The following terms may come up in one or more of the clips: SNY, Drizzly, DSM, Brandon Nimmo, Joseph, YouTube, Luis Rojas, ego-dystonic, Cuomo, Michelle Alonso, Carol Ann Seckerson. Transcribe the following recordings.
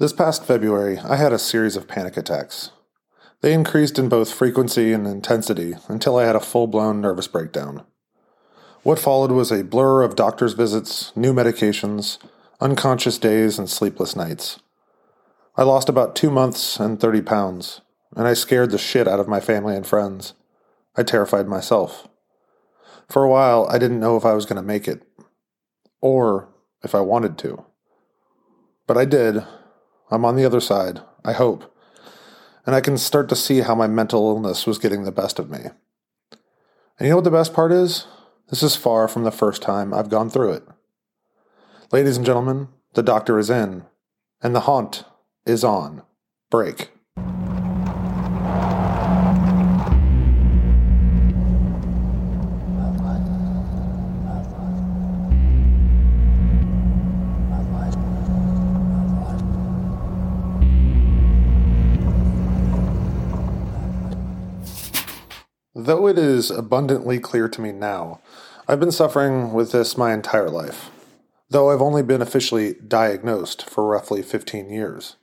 This past February, I had a series of panic attacks. They increased in both frequency and intensity until I had a full-blown nervous breakdown. What followed was a blur of doctor's visits, new medications, unconscious days, and sleepless nights. I lost about 2 months and 30 pounds, and I scared the shit out of my family and friends. I terrified myself. For a while, I didn't know if I was going to make it, or if I wanted to. But I did. I'm on the other side, I hope, and I can start to see how my mental illness was getting the best of me. And you know what the best part is? This is far from the first time I've gone through it. Ladies and gentlemen, the doctor is in, and the haunt is on break. Though it is abundantly clear to me now, I've been suffering with this my entire life, though I've only been officially diagnosed for roughly 15 years.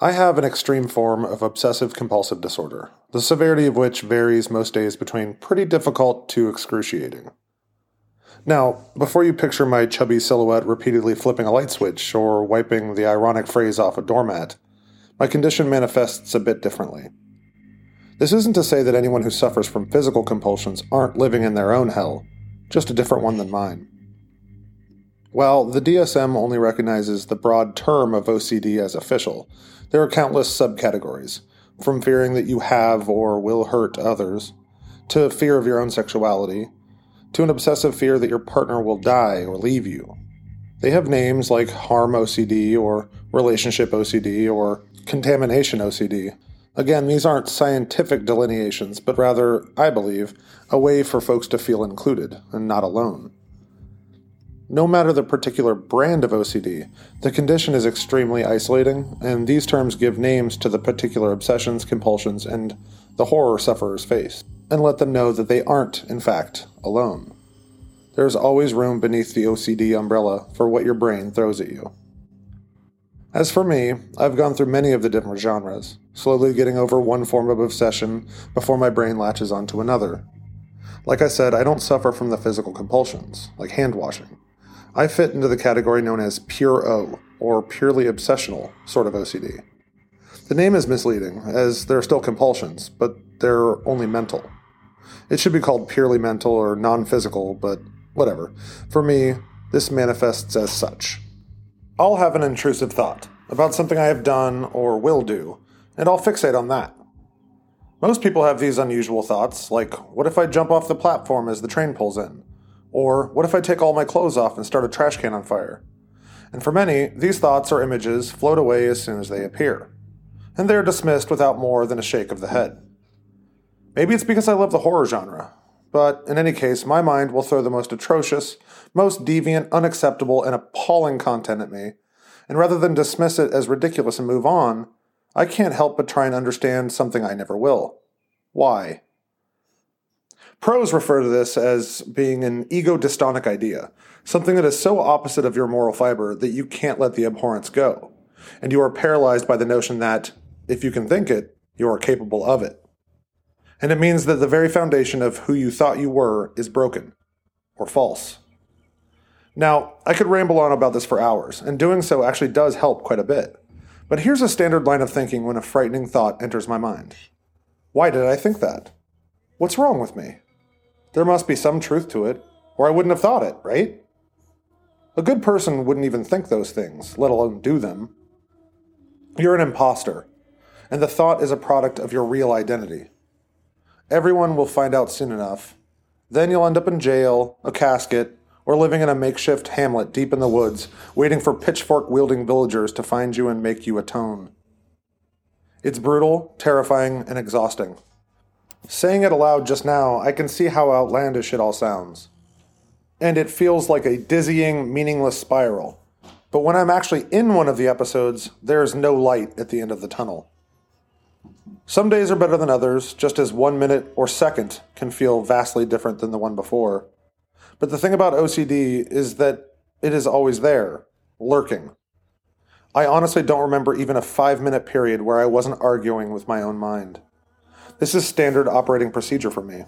I have an extreme form of obsessive-compulsive disorder, the severity of which varies most days between pretty difficult to excruciating. Now, before you picture my chubby silhouette repeatedly flipping a light switch or wiping the ironic phrase off a doormat, my condition manifests a bit differently. This isn't to say that anyone who suffers from physical compulsions aren't living in their own hell, just a different one than mine. While the DSM only recognizes the broad term of OCD as official, there are countless subcategories, from fearing that you have or will hurt others, to fear of your own sexuality, to an obsessive fear that your partner will die or leave you. They have names like harm OCD or relationship OCD or contamination OCD. Again, these aren't scientific delineations, but rather, I believe, a way for folks to feel included and not alone. No matter the particular brand of OCD, the condition is extremely isolating, and these terms give names to the particular obsessions, compulsions, and the horror sufferers face, and let them know that they aren't, in fact, alone. There's always room beneath the OCD umbrella for what your brain throws at you. As for me, I've gone through many of the different genres, slowly getting over one form of obsession before my brain latches onto another. Like I said, I don't suffer from the physical compulsions, like hand-washing. I fit into the category known as pure O, or purely obsessional, sort of OCD. The name is misleading, as there are still compulsions, but they're only mental. It should be called purely mental or non-physical, but whatever. For me, this manifests as such. I'll have an intrusive thought about something I have done or will do, and I'll fixate on that. Most people have these unusual thoughts, like, what if I jump off the platform as the train pulls in? Or, what if I take all my clothes off and start a trash can on fire? And for many, these thoughts or images float away as soon as they appear, and they're dismissed without more than a shake of the head. Maybe it's because I love the horror genre, but in any case, my mind will throw the most atrocious, most deviant, unacceptable, and appalling content at me, and rather than dismiss it as ridiculous and move on, I can't help but try and understand something I never will. Why? Pros refer to this as being an ego-dystonic idea, something that is so opposite of your moral fiber that you can't let the abhorrence go, and you are paralyzed by the notion that, if you can think it, you are capable of it. And it means that the very foundation of who you thought you were is broken, or false. Now, I could ramble on about this for hours, and doing so actually does help quite a bit. But here's a standard line of thinking when a frightening thought enters my mind. Why did I think that? What's wrong with me? There must be some truth to it, or I wouldn't have thought it, right? A good person wouldn't even think those things, let alone do them. You're an imposter, and the thought is a product of your real identity. Everyone will find out soon enough. Then you'll end up in jail, a casket, or living in a makeshift hamlet deep in the woods, waiting for pitchfork-wielding villagers to find you and make you atone. It's brutal, terrifying, and exhausting. Saying it aloud just now, I can see how outlandish it all sounds. And it feels like a dizzying, meaningless spiral. But when I'm actually in one of the episodes, there is no light at the end of the tunnel. Some days are better than others, just as 1 minute or second can feel vastly different than the one before. But the thing about OCD is that it is always there, lurking. I honestly don't remember even a 5-minute period where I wasn't arguing with my own mind. This is standard operating procedure for me.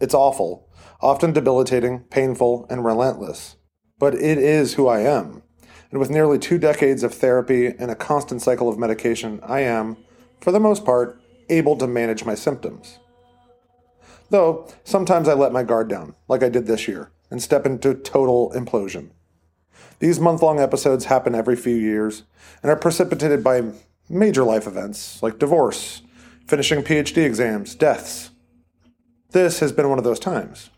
It's awful, often debilitating, painful, and relentless. But it is who I am. And with nearly 2 decades of therapy and a constant cycle of medication, I am, for the most part, able to manage my symptoms. Though, sometimes I let my guard down, like I did this year, and step into total implosion. These month-long episodes happen every few years, and are precipitated by major life events, like divorce, finishing PhD exams, deaths. This has been one of those times.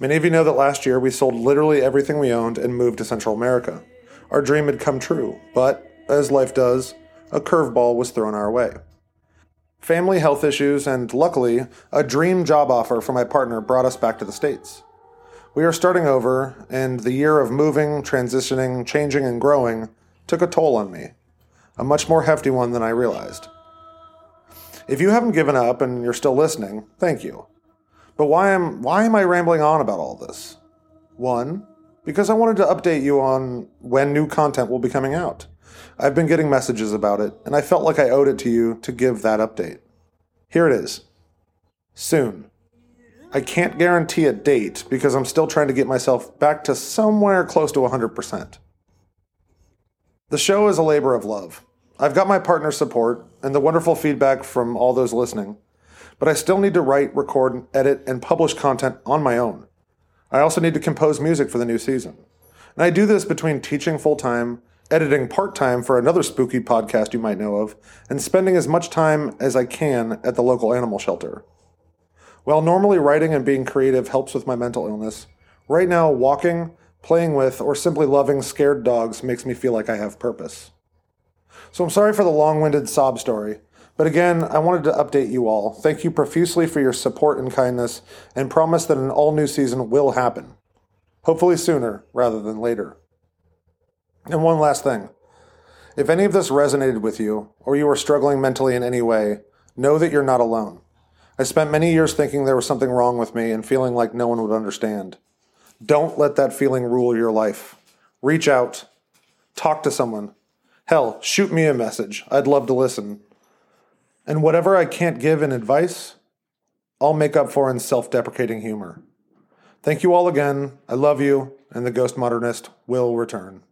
Many of you know that last year we sold literally everything we owned and moved to Central America. Our dream had come true, but, as life does, a curveball was thrown our way. Family health issues, and luckily, a dream job offer from my partner brought us back to the States. We are starting over, and the year of moving, transitioning, changing, and growing took a toll on me. A much more hefty one than I realized. If you haven't given up and you're still listening, thank you. But why am I rambling on about all this? 1, because I wanted to update you on when new content will be coming out. I've been getting messages about it, and I felt like I owed it to you to give that update. Here it is. Soon. I can't guarantee a date because I'm still trying to get myself back to somewhere close to 100%. The show is a labor of love. I've got my partner's support and the wonderful feedback from all those listening, but I still need to write, record, edit, and publish content on my own. I also need to compose music for the new season. And I do this between teaching full-time, editing part-time for another spooky podcast you might know of, and spending as much time as I can at the local animal shelter. While normally writing and being creative helps with my mental illness, right now walking, playing with, or simply loving scared dogs makes me feel like I have purpose. So I'm sorry for the long-winded sob story, but again, I wanted to update you all. Thank you profusely for your support and kindness, and promise that an all-new season will happen. Hopefully sooner rather than later. And one last thing. If any of this resonated with you, or you are struggling mentally in any way, know that you're not alone. I spent many years thinking there was something wrong with me and feeling like no one would understand. Don't let that feeling rule your life. Reach out. Talk to someone. Hell, shoot me a message. I'd love to listen. And whatever I can't give in advice, I'll make up for in self-deprecating humor. Thank you all again. I love you, and the Ghost Modernist will return.